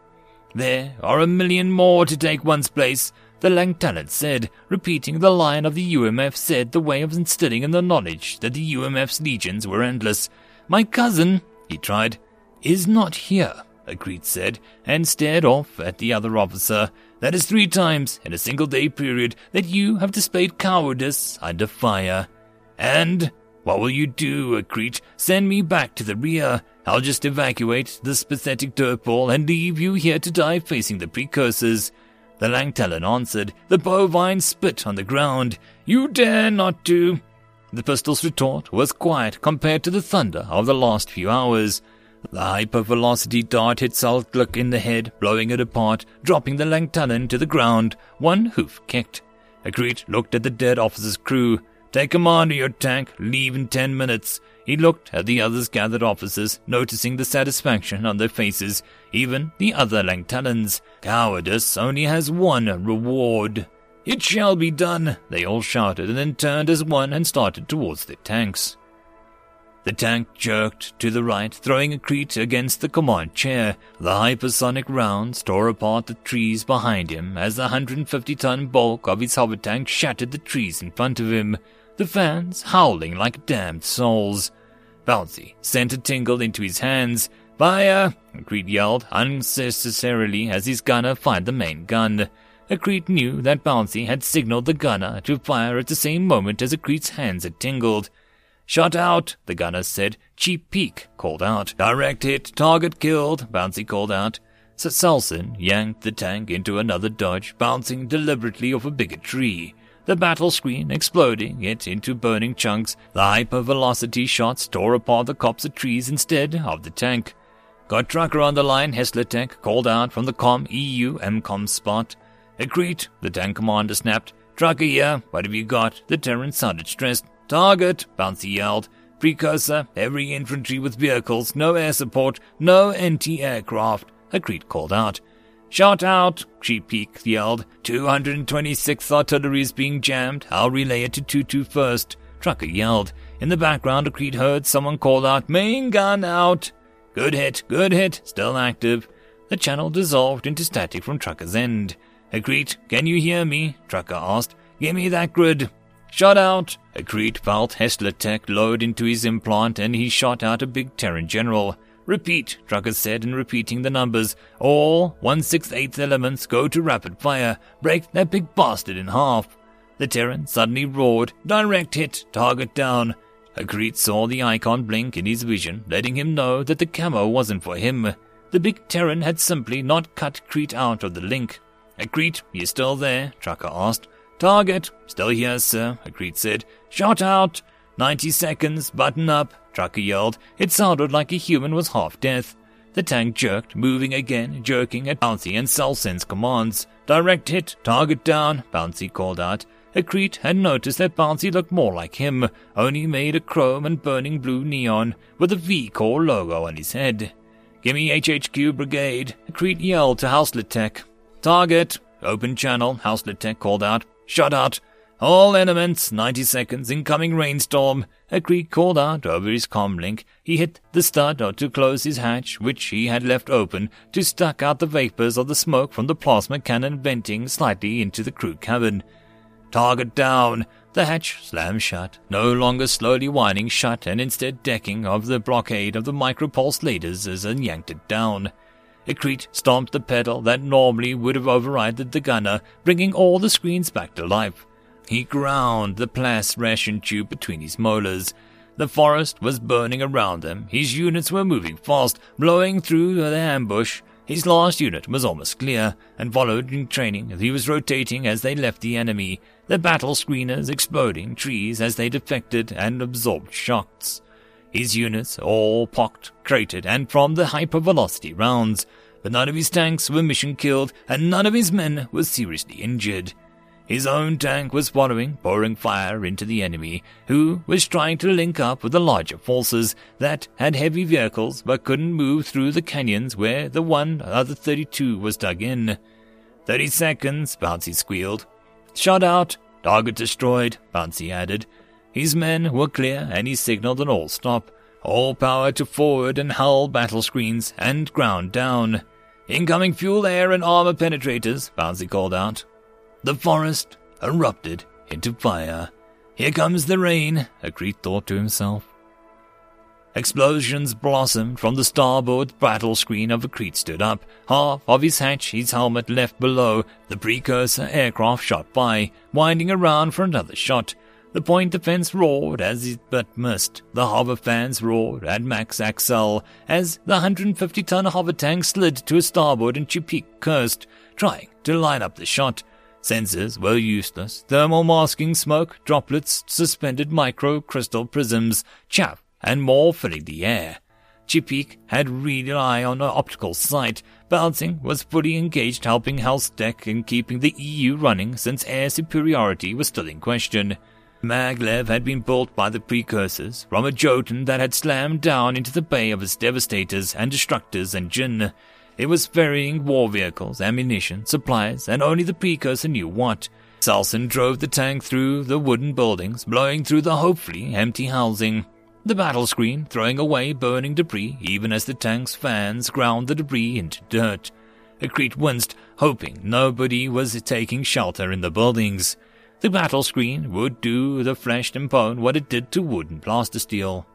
"There are a million more to take one's place," the Lanaktalan said, repeating the line of the UMF said the way of instilling in the knowledge that the UMF's legions were endless. "My cousin," he tried, "is not here," Akrit said, and stared off at the other officer. "That is 3 times in a single day period that you have displayed cowardice under fire. And what will you do, Akrit? Send me back to the rear. I'll just evacuate this pathetic dirtball and leave you here to die facing the precursors." The Lanaktalan answered. The bovine spit on the ground. "You dare not to." The pistol's retort was quiet compared to the thunder of the last few hours. The hypervelocity dart hit Saltluck in the head, blowing it apart, dropping the Lanaktalan to the ground. One hoof kicked. Akrit looked at the dead officer's crew. "Take command of your tank, leave in 10 minutes. He looked at the others gathered officers, noticing the satisfaction on their faces, even the other Lanaktalans. "Cowardice only has one reward." "It shall be done," they all shouted, and then turned as one and started towards their tanks. The tank jerked to the right, throwing Akrit against the command chair. The hypersonic rounds tore apart the trees behind him as the 150-ton bulk of his hover tank shattered the trees in front of him, the fans howling like damned souls. Bouncy sent a tingle into his hands. "Fire!" Akrit yelled unnecessarily as his gunner fired the main gun. Akrit knew that Bouncy had signaled the gunner to fire at the same moment as Akrit's hands had tingled. "Shot out," the gunner said. Chi Peek called out. "Direct hit, target killed," Bouncy called out. Salson yanked the tank into another dodge, bouncing deliberately off a bigger tree. The battle screen exploding it into burning chunks, the hypervelocity shots tore apart the copse of trees instead of the tank. "Got Trucker on the line, Hessletech," called out from the Com EU MCOM spot. "Akrit," the tank commander snapped. "Trucker here, what have you got?" The Terran sounded stressed. "Target," Bouncy yelled. "Precursor, every infantry with vehicles, no air support, no anti-aircraft," Akrit called out. "Shot out," Chi Peek yelled. "226th artillery is being jammed. I'll relay it to 22 first," Trucker yelled. In the background, Akrit heard someone call out, "Main gun out." Good hit, still active." The channel dissolved into static from Trucker's end. "Akrit, can you hear me?" Trucker asked. "Give me that grid." "Shot out!" Akrit felt Hessletech load into his implant and he shot out a big Terran general. "Repeat," Trucker said, and repeating the numbers. "All 168th elements go to rapid fire. Break that big bastard in half." The Terran suddenly roared, "Direct hit, target down." Akrit saw the icon blink in his vision, letting him know that the camo wasn't for him. The big Terran had simply not cut Akrit out of the link. "Akrit, you still there?" Trucker asked. "Target, still here, sir," Akrit said. "Shot out." "90 seconds, button up," Trucker yelled. It sounded like a human was half deaf. The tank jerked, moving again, jerking at Bouncy and Salsen's commands. "Direct hit, target down," Bouncy called out. Akrit had noticed that Bouncy looked more like him, only made of chrome and burning blue neon, with a V Corps logo on his head. "Gimme HHQ Brigade," Akrit yelled to Hessletech. "Target," open channel, Hessletech called out. "Shot out. All elements, 90 seconds, incoming rainstorm," Akrit called out over his comlink. He hit the stud to close his hatch, which he had left open, to suck out the vapors of the smoke from the plasma cannon venting slightly into the crew cabin. "Target down." The hatch slammed shut, no longer slowly winding shut and instead decking of the blockade of the micropulse lasers as it yanked it down. Akrit stomped the pedal that normally would have overridden the gunner, bringing all the screens back to life. He ground the plas ration tube between his molars. The forest was burning around them. His units were moving fast, blowing through the ambush. His last unit was almost clear, and followed in training. He was rotating as they left the enemy, the battle screeners exploding trees as they deflected and absorbed shocks. His units, all pocked, cratered, and from the hypervelocity rounds, but none of his tanks were mission killed, and none of his men were seriously injured. His own tank was following, pouring fire into the enemy, who was trying to link up with the larger forces that had heavy vehicles but couldn't move through the canyons where the one other 32 was dug in. "30 seconds, Bouncy squealed. "Shot out, target destroyed," Bouncy added. His men were clear, and he signaled an all-stop. All power to forward and hull battle screens, and ground down. "Incoming fuel, air, and armor penetrators," Bouncy called out. The forest erupted into fire. "Here comes the rain," Akrit thought to himself. Explosions blossomed from the starboard battle screen of Akrit stood up. Half of his hatch, his helmet left below. The precursor aircraft shot by, winding around for another shot. The point defense roared as it but missed. The hover fans roared at max axle as the 150-ton hover tank slid to a starboard and Chi Peek cursed, trying to line up the shot. Sensors were useless. Thermal masking smoke, droplets, suspended micro-crystal prisms, chaff, and more filling the air. Chi Peek had rely on her optical sight. Bouncing was fully engaged helping Hellstech in keeping the EU running since air superiority was still in question. Maglev had been built by the precursors from a Jotun that had slammed down into the bay of its devastators and destructors and Jinn. It was ferrying war vehicles, ammunition, supplies, and only the precursor knew what. Salson drove the tank through the wooden buildings, blowing through the hopefully empty housing. The battle screen, throwing away burning debris even as the tank's fans ground the debris into dirt. Akrit winced, hoping nobody was taking shelter in the buildings. The battle screen would do the flesh and bone what it did to wood and plaster steel.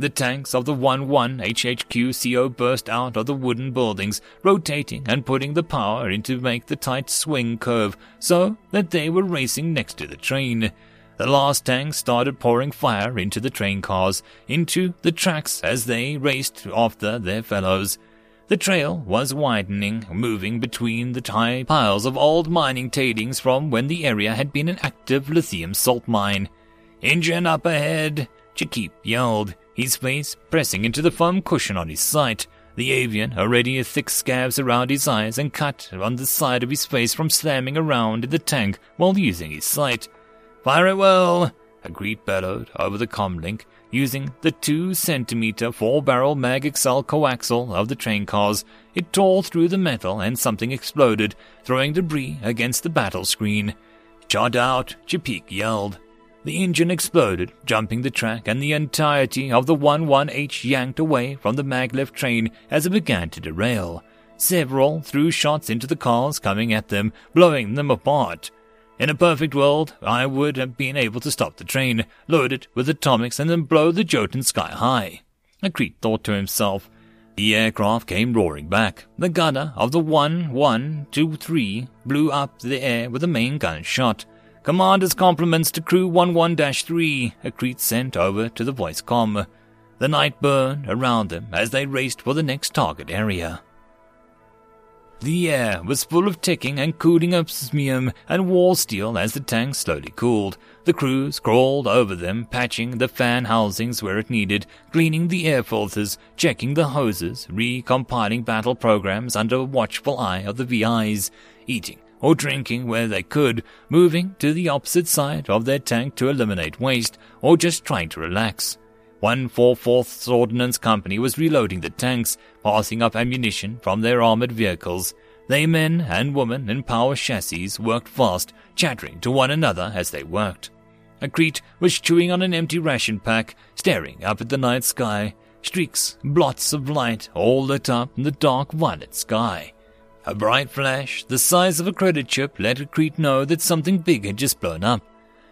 The tanks of the 1-1 HHQ CO burst out of the wooden buildings, rotating and putting the power in to make the tight swing curve, so that they were racing next to the train. The last tank started pouring fire into the train cars, into the tracks as they raced after their fellows. The trail was widening, moving between the high piles of old mining tailings from when the area had been an active lithium salt mine. "Engine up ahead!" Chi yelled, his face pressing into the foam cushion on his sight, the avian already a thick scabs around his eyes and cut on the side of his face from slamming around in the tank while using his sight. "Very well," Akrit bellowed over the comlink, using the 2-centimeter 4-barrel mag-excel coaxial of the train cars. It tore through the metal and something exploded, throwing debris against the battle screen. "Shot out," Chi Peek yelled. The engine exploded, jumping the track, and the entirety of the 1-1H yanked away from the maglev train as it began to derail. Several threw shots into the cars coming at them, blowing them apart. In a perfect world, I would have been able to stop the train, load it with atomics, and then blow the Jotun sky high, Akrit thought to himself. The aircraft came roaring back. The gunner of the 1-1-2-3 blew up the air with a main gun shot. "Commander's compliments to Crew 11-3, Akrit sent over to the voice comm. The night burned around them as they raced for the next target area. The air was full of ticking and cooling osmium and wall steel as the tanks slowly cooled. The crews crawled over them, patching the fan housings where it needed, cleaning the air filters, checking the hoses, recompiling battle programs under a watchful eye of the VIs, eating or drinking where they could, moving to the opposite side of their tank to eliminate waste, or just trying to relax. 144th Ordnance Company was reloading the tanks, passing up ammunition from their armored vehicles. They, men and women in power chassis, worked fast, chattering to one another as they worked. Akrit was chewing on an empty ration pack, staring up at the night sky, streaks, blots of light all lit up in the dark violet sky. A bright flash, the size of a credit chip, let Akrit know that something big had just blown up.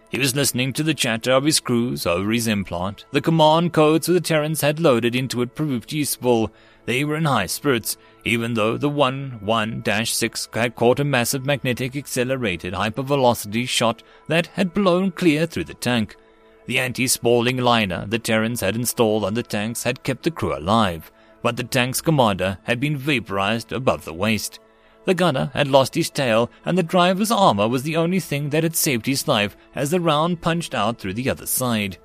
He was listening to the chatter of his crews over his implant. The command codes the Terrans had loaded into it proved useful. They were in high spirits, even though the 1-1-6 had caught a massive magnetic accelerated hypervelocity shot that had blown clear through the tank. The anti-spalling liner the Terrans had installed on the tanks had kept the crew alive, but the tank's commander had been vaporized above the waist. The gunner had lost his tail, and the driver's armor was the only thing that had saved his life as the round punched out through the other side.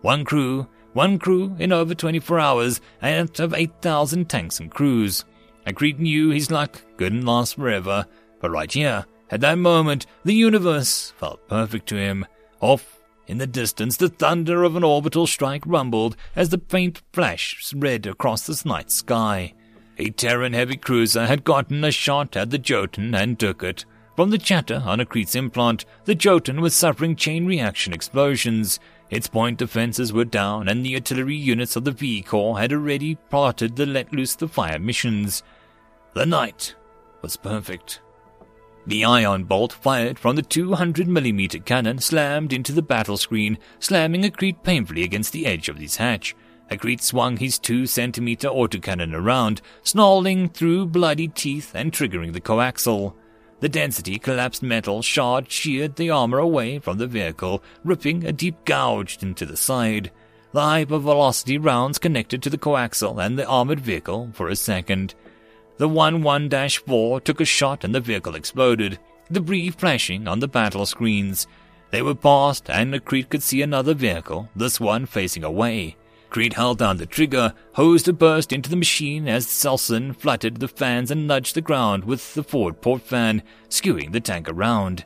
One crew in over 24 hours, out of 8,000 tanks and crews. Akrit knew his luck couldn't last forever, but right here, at that moment, the universe felt perfect to him. Off in the distance, the thunder of an orbital strike rumbled as the faint flash spread across the night sky. A Terran heavy cruiser had gotten a shot at the Jotun and took it. From the chatter on Akrit's implant, the Jotun was suffering chain reaction explosions. Its point defenses were down, and the artillery units of the V Corps had already plotted to let loose the fire missions. The night was perfect. The ion bolt fired from the 200mm cannon slammed into the battle screen, slamming Akrit painfully against the edge of his hatch. Akrit swung his 2-centimeter autocannon around, snarling through bloody teeth and triggering the coaxial. The density collapsed metal shard sheared the armor away from the vehicle, ripping a deep gouge into the side. The hypervelocity rounds connected to the coaxial and the armored vehicle for a second. The 1-1-4 took a shot and the vehicle exploded, debris flashing on the battle screens. They were passed, and Akrit could see another vehicle, this one facing away. Akrit held down the trigger, hosed a burst into the machine as Salson fluttered the fans and nudged the ground with the forward port fan, skewing the tank around.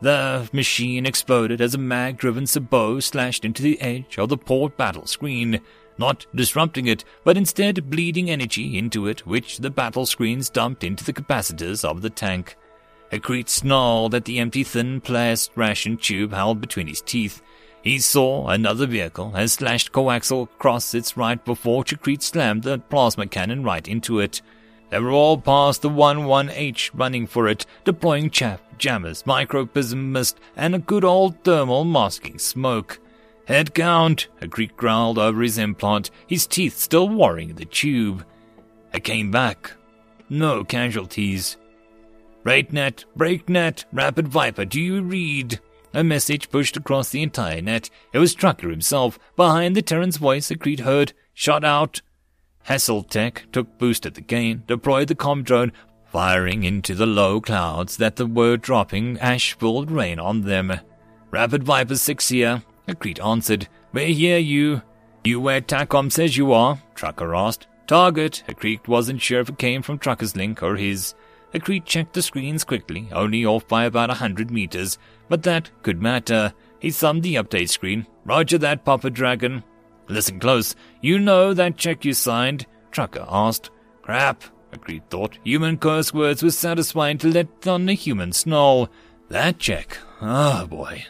The machine exploded as a mag-driven sabot slashed into the edge of the port battle screen, not disrupting it, but instead bleeding energy into it, which the battle screens dumped into the capacitors of the tank. Akrit snarled at the empty thin plastic ration tube held between his teeth. He saw another vehicle and slashed coaxial across its right before Chakrit slammed the plasma cannon right into it. They were all past the 1-1H running for it, deploying chaff, jammers, microprism mist, and a good old thermal masking smoke. Head count, a Greek growled over his implant, his teeth still worrying the tube. I came back. No casualties. RaidNet, BreakNet, Rapid Viper, do you read? A message pushed across the entire net. It was Trucker himself. Behind the Terran's voice, Akrit heard, shot out. Hessletech took boost at the gain, deployed the comm drone, firing into the low clouds that were dropping ash-filled rain on them. Rapid Viper 6 here, Akrit answered. We hear you. You where TACOM says you are? Trucker asked. Target, Akrit wasn't sure if it came from Trucker's link or his. Akrit checked the screens quickly, only off by about 100 meters, but that could matter. He thumbed the update screen. Roger that, Papa Dragon. Listen close. You know that check you signed? Trucker asked. Crap, Akrit thought. Human curse words were satisfying to let on the human snarl. That check. Ah, oh, boy.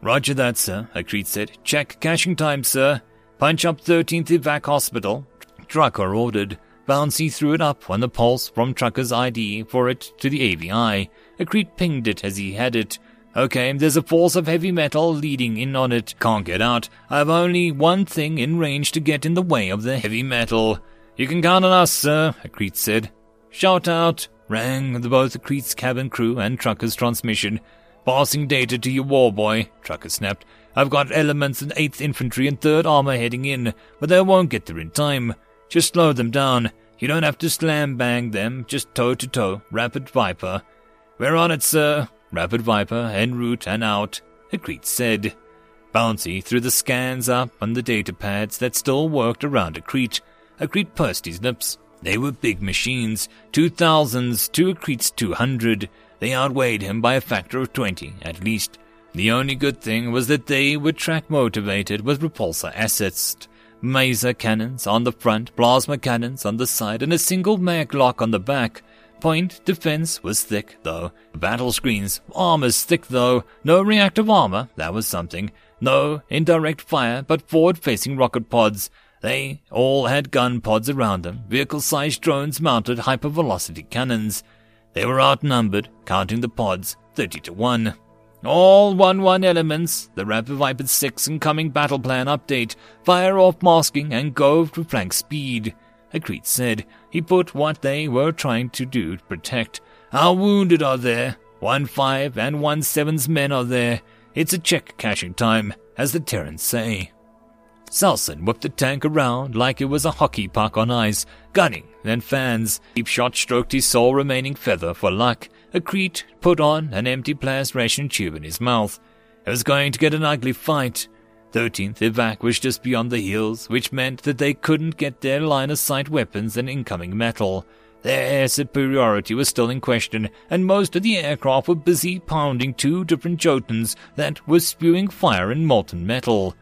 Roger that, sir, Akrit said. Check caching time, sir. Punch up 13th Evac Hospital, Trucker ordered. Bouncy threw it up on the pulse from Trucker's ID for it to the AVI. Akrit pinged it as he had it. Okay, there's a force of heavy metal leading in on it. Can't get out. I have only one thing in range to get in the way of the heavy metal. You can count on us, sir, Akrit said. Shout out rang both Akrit's cabin crew and Trucker's transmission. Passing data to your war boy, Trucker snapped. I've got elements in 8th Infantry and 3rd Armor heading in, but they won't get there in time. Just slow them down. You don't have to slam-bang them, just toe-to-toe, Rapid Viper. We're on it, sir. Rapid Viper, en route and out, Akrit said. Bouncy threw the scans up on the data pads that still worked around Akrit. Akrit pursed his lips. They were big machines, 2000s to Akrit's 200. They outweighed him by a factor of 20, at least. The only good thing was that they were track-motivated with repulsor assets. Maser cannons on the front, plasma cannons on the side, and a single mag lock on the back. Point defense was thick, though. Battle screens, armor's thick, though. No reactive armor, that was something. No indirect fire, but forward-facing rocket pods. They all had gun pods around them, vehicle-sized drones mounted hypervelocity cannons. They were outnumbered, counting the pods, 30-1. All 1-1 elements, the Rapid Viper 6 incoming battle plan update, fire off masking and go to flank speed, Akrit said. He put what they were trying to do to protect. How wounded are there? 1-5 and 1-7's men are there. It's a check cashing time, as the Terrans say. Salson whipped the tank around like it was a hockey puck on ice, gunning, then fans. Deep shot stroked his sole remaining feather for luck. Akrit put on an empty plastic ration tube in his mouth. It was going to get an ugly fight. 13th Evac was just beyond the hills, which meant that they couldn't get their line-of-sight weapons and incoming metal. Their air superiority was still in question, and most of the aircraft were busy pounding two different Jotuns that were spewing fire and molten metal.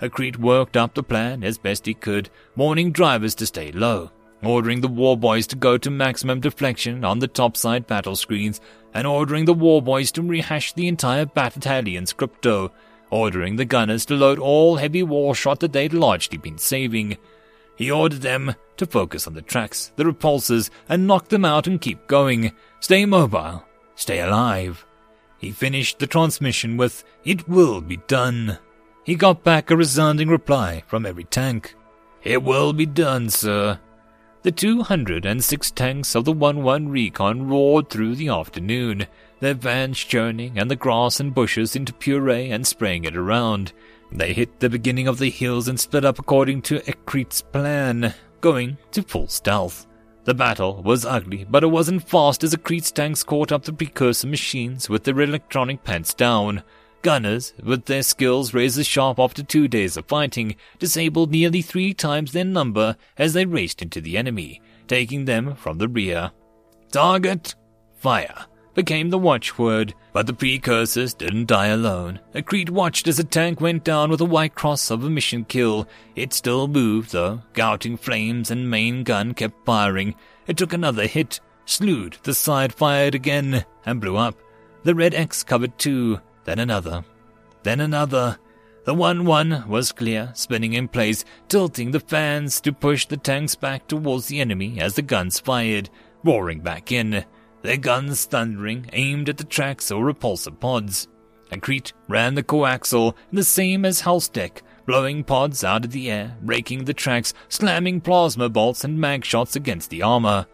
Akrit worked up the plan as best he could, warning drivers to stay low, ordering the warboys to go to maximum deflection on the topside battle screens, and ordering the warboys to rehash the entire battalion's crypto, ordering the gunners to load all heavy war shot that they'd largely been saving. He ordered them to focus on the tracks, the repulsors, and knock them out and keep going. Stay mobile. Stay alive. He finished the transmission with, "It will be done." He got back a resounding reply from every tank. "It will be done, sir." The 206 tanks of the 1-1 recon roared through the afternoon, their vans churning and the grass and bushes into puree and spraying it around. They hit the beginning of the hills and split up according to Akrit's plan, going to full stealth. The battle was ugly, but it wasn't fast as Akrit's tanks caught up the precursor machines with their electronic pants down. Gunners, with their skills razor-sharp after 2 days of fighting, disabled nearly 3 times their number as they raced into the enemy, taking them from the rear. Target, fire, became the watchword, but the precursors didn't die alone. Akrit watched as a tank went down with a white cross of a mission kill. It still moved, though, gouting flames and main gun kept firing. It took another hit, slewed the side, fired again, and blew up. The red X covered two. Then another. The 1-1 was clear, spinning in place, tilting the fans to push the tanks back towards the enemy as the guns fired, roaring back in, their guns thundering, aimed at the tracks or repulsor pods. Akrit ran the coaxial, the same as Hessletech, blowing pods out of the air, raking the tracks, slamming plasma bolts and mag shots against the armor.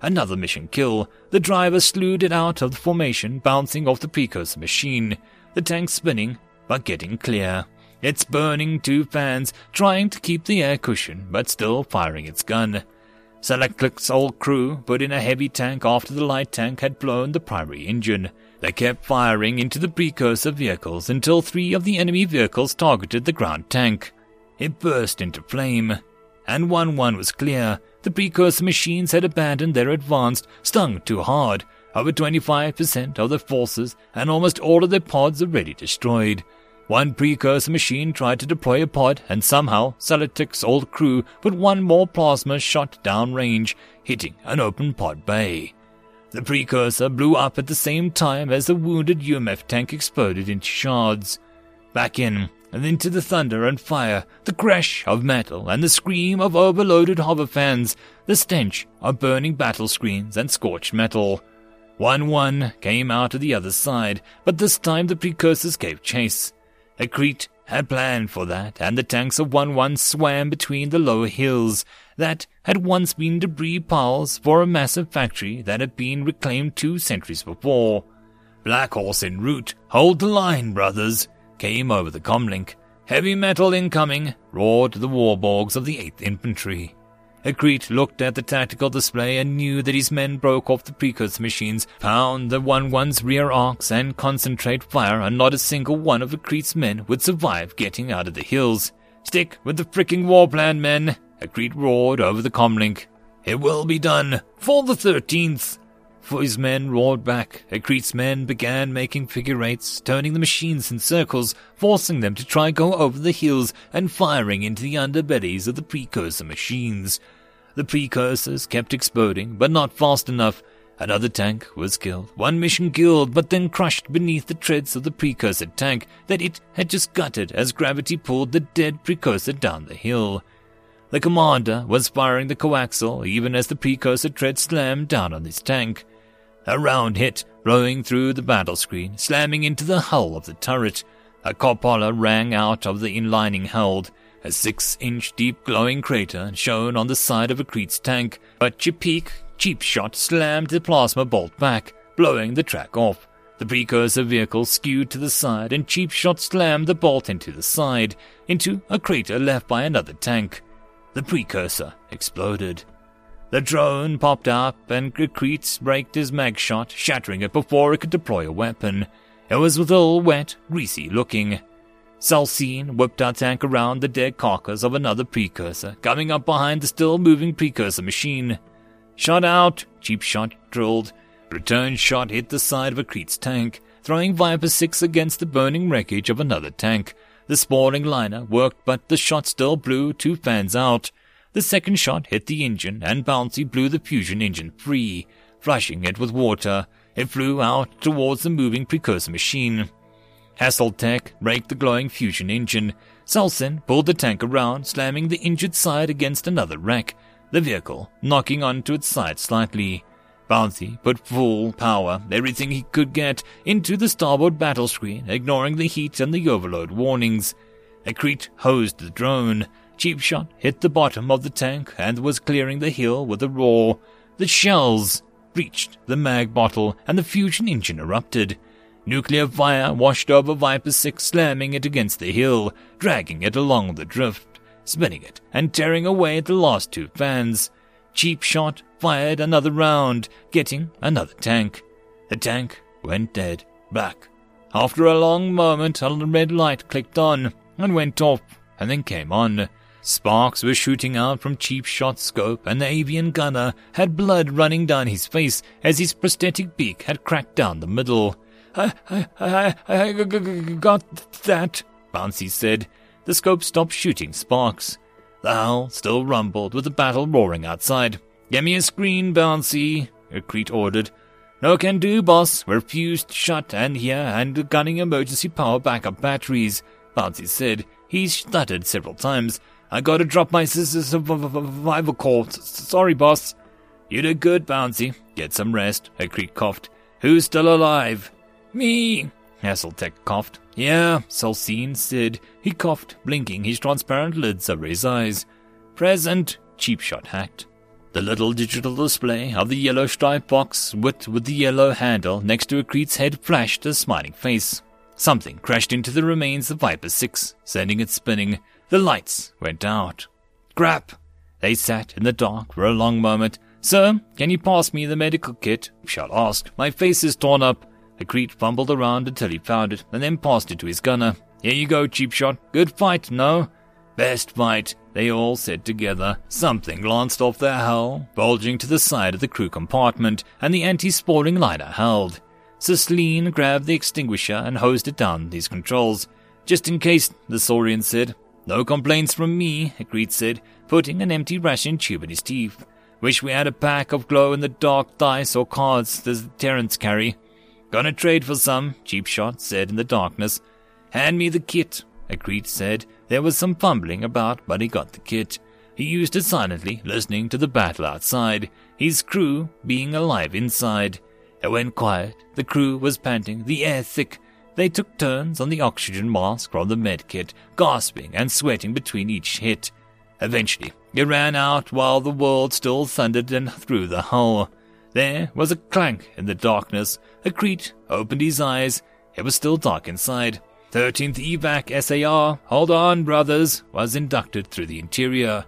Another mission kill. The driver slewed it out of the formation, bouncing off the precursor machine. The tank spinning, but getting clear. It's burning two fans, trying to keep the air cushion, but still firing its gun. Saltluck's old crew put in a heavy tank after the light tank had blown the primary engine. They kept firing into the precursor vehicles until three of the enemy vehicles targeted the ground tank. It burst into flame, and 1-1 was clear. The precursor machines had abandoned their advance, stung too hard. Over 25% of their forces and almost all of their pods already destroyed. One precursor machine tried to deploy a pod, and somehow Saltluck's old crew put one more plasma shot downrange, hitting an open pod bay. The precursor blew up at the same time as the wounded UMF tank exploded into shards. Back in, and into the thunder and fire, the crash of metal and the scream of overloaded hover fans, the stench of burning battle screens and scorched metal. 1-1 came out of the other side, but this time the precursors gave chase. Akrit had planned for that, and the tanks of 1-1 swam between the lower hills that had once been debris piles for a massive factory that had been reclaimed 2 centuries before. Black Horse en route, hold the line, brothers, came over the comlink. Heavy metal incoming, roared the warborgs of the 8th Infantry. Akrit looked at the tactical display and knew that his men broke off the precursor machines, found the 1-1's rear arcs and concentrate fire, and not a single one of Akrit's men would survive getting out of the hills. Stick with the fricking war plan, men, Akrit roared over the comlink. It will be done, for the 13th. For his men roared back. Akrit's men began making figure eights, turning the machines in circles, forcing them to try go over the hills and firing into the underbellies of the precursor machines. The precursors kept exploding, but not fast enough. Another tank was killed, one mission killed, but then crushed beneath the treads of the precursor tank that it had just gutted as gravity pulled the dead precursor down the hill. The commander was firing the coaxial even as the precursor tread slammed down on his tank. A round hit, blowing through the battle screen, slamming into the hull of the turret. A coppola rang out of the inlining hold. A 6-inch deep glowing crater shone on the side of Akrit's tank, but Chi Peek, cheap shot, slammed the plasma bolt back, blowing the track off. The precursor vehicle skewed to the side, and cheap shot slammed the bolt into the side, into a crater left by another tank. The precursor exploded. The drone popped up and Akrit raked his mag shot, shattering it before it could deploy a weapon. It was withal wet, greasy looking. Salson whipped our tank around the dead carcass of another precursor, coming up behind the still-moving precursor machine. Shot out, cheap shot drilled. Return shot hit the side of Akrit's tank, throwing Viper 6 against the burning wreckage of another tank. The spawning liner worked, but the shot still blew two fans out. The second shot hit the engine, and Bouncy blew the fusion engine free, flushing it with water. It flew out towards the moving precursor machine. Hessletech raked the glowing fusion engine. Salson pulled the tank around, slamming the injured side against another wreck, the vehicle knocking onto its side slightly. Bouncy put full power, everything he could get, into the starboard battle screen, ignoring the heat and the overload warnings. Akrit hosed the drone. Cheap shot hit the bottom of the tank and was clearing the hill with a roar. The shells breached the mag bottle and the fusion engine erupted. Nuclear fire washed over Viper 6, slamming it against the hill, dragging it along the drift, spinning it and tearing away at the last two fans. Cheap shot fired another round, getting another tank. The tank went dead black. After a long moment, a red light clicked on and went off and then came on. Sparks were shooting out from cheap shot scope, and the avian gunner had blood running down his face as his prosthetic beak had cracked down the middle. I got that, Bouncy said. The scope stopped shooting sparks. The howl still rumbled with the battle roaring outside. "Get me a screen, Bouncy," Akrit ordered. "No can do, boss. We're fused shut and here and gunning emergency power backup batteries," Bouncy said. He stuttered several times. I gotta drop my sister's survival call. Sorry, boss. You did good, Bouncy. Get some rest, Akrit coughed. Who's still alive? Me, Hessletech coughed. Yeah, Salson said. He coughed, blinking his transparent lids over his eyes. Present, Cheap Shot hacked. The little digital display of the yellow striped box with the yellow handle next to Akrit's head flashed a smiling face. Something crashed into the remains of Viper 6, sending it spinning. The lights went out. Crap! They sat in the dark for a long moment. Sir, can you pass me the medical kit? Shot asked. My face is torn up. Akrit fumbled around until he found it, and then passed it to his gunner. Here you go, Cheap Shot. Good fight, no? Best fight, they all said together. Something glanced off their hull, bulging to the side of the crew compartment, and the anti-spawning liner held. Cislein grabbed the extinguisher and hosed it down his controls. Just in case, the Saurian said. No complaints from me, Akrit said, putting an empty ration tube in his teeth. Wish we had a pack of glow-in-the-dark dice or cards the Terrans carry. Gonna trade for some, Cheap Shot said in the darkness. Hand me the kit, Akrit said. There was some fumbling about, but he got the kit. He used it silently, listening to the battle outside, his crew being alive inside. It went quiet. The crew was panting, the air thick. They took turns on the oxygen mask from the medkit, gasping and sweating between each hit. Eventually, it ran out while the world still thundered and through the hull. There was a clank in the darkness. Akrit opened his eyes. It was still dark inside. 13th Evac SAR, hold on, brothers, was inducted through the interior.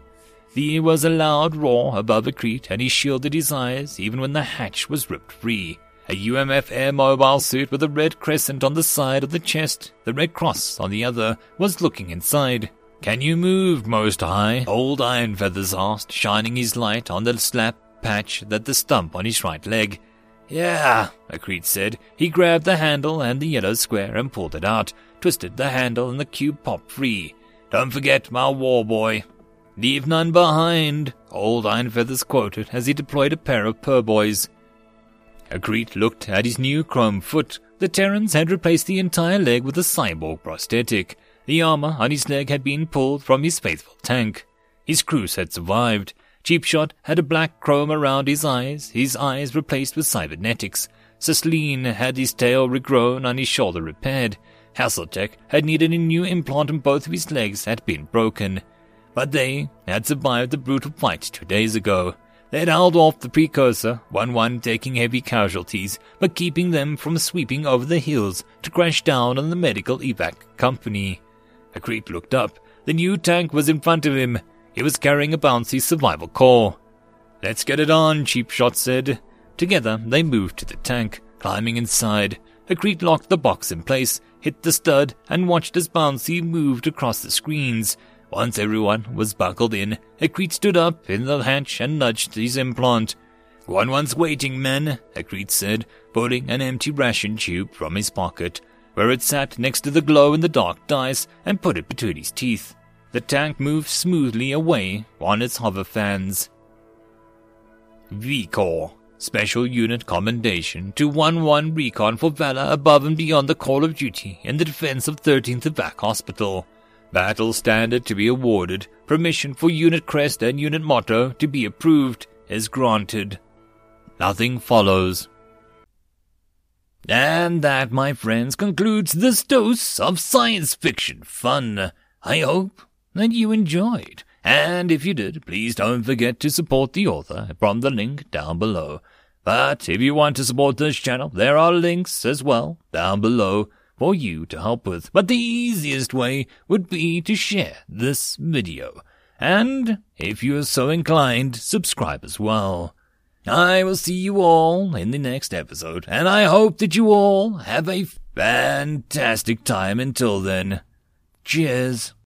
There was a loud roar above Akrit, and he shielded his eyes even when the hatch was ripped free. A UMF air mobile suit with a red crescent on the side of the chest, the red cross on the other, was looking inside. Can you move, Most High? Old Ironfeathers asked, shining his light on the slap patch that the stump on his right leg. Yeah, Akrit said. He grabbed the handle and the yellow square and pulled it out, twisted the handle and the cube popped free. Don't forget my war boy. Leave none behind, Old Ironfeathers quoted as he deployed a pair of purboys. Akrit looked at his new chrome foot. The Terrans had replaced the entire leg with a cyborg prosthetic. The armor on his leg had been pulled from his faithful tank. His crews had survived. Cheap Shot had a black chrome around his eyes replaced with cybernetics. Cislein had his tail regrown and his shoulder repaired. Hessletech had needed a new implant and both of his legs had been broken. But they had survived the brutal fight 2 days ago. They had held off the Precursor, 1-1 taking heavy casualties, but keeping them from sweeping over the hills to crash down on the medical evac company. Akrit looked up. The new tank was in front of him. He was carrying a bouncy survival core. Let's get it on, Cheap Shot said. Together, they moved to the tank, climbing inside. Akrit locked the box in place, hit the stud, and watched as Bouncy moved across the screens. Once everyone was buckled in, Akrit stood up in the hatch and nudged his implant. 1-1's waiting, men, Akrit said, pulling an empty ration tube from his pocket, where it sat next to the glow-in-the-dark dice, and put it between his teeth. The tank moved smoothly away on its hover fans. V Corps. Special Unit Commendation to 1-1 Recon for valor above and beyond the call of duty in the defense of 13th Evac Hospital. Battle standard to be awarded. Permission for unit crest and unit motto to be approved is granted. Nothing follows. And that, my friends, concludes this dose of science fiction fun. I hope that you enjoyed, and if you did, please don't forget to support the author from the link down below. But if you want to support this channel, there are links as well down below for you to help with, but the easiest way would be to share this video, and if you are so inclined, subscribe as well. I will see you all in the next episode, and I hope that you all have a fantastic time until then. Cheers.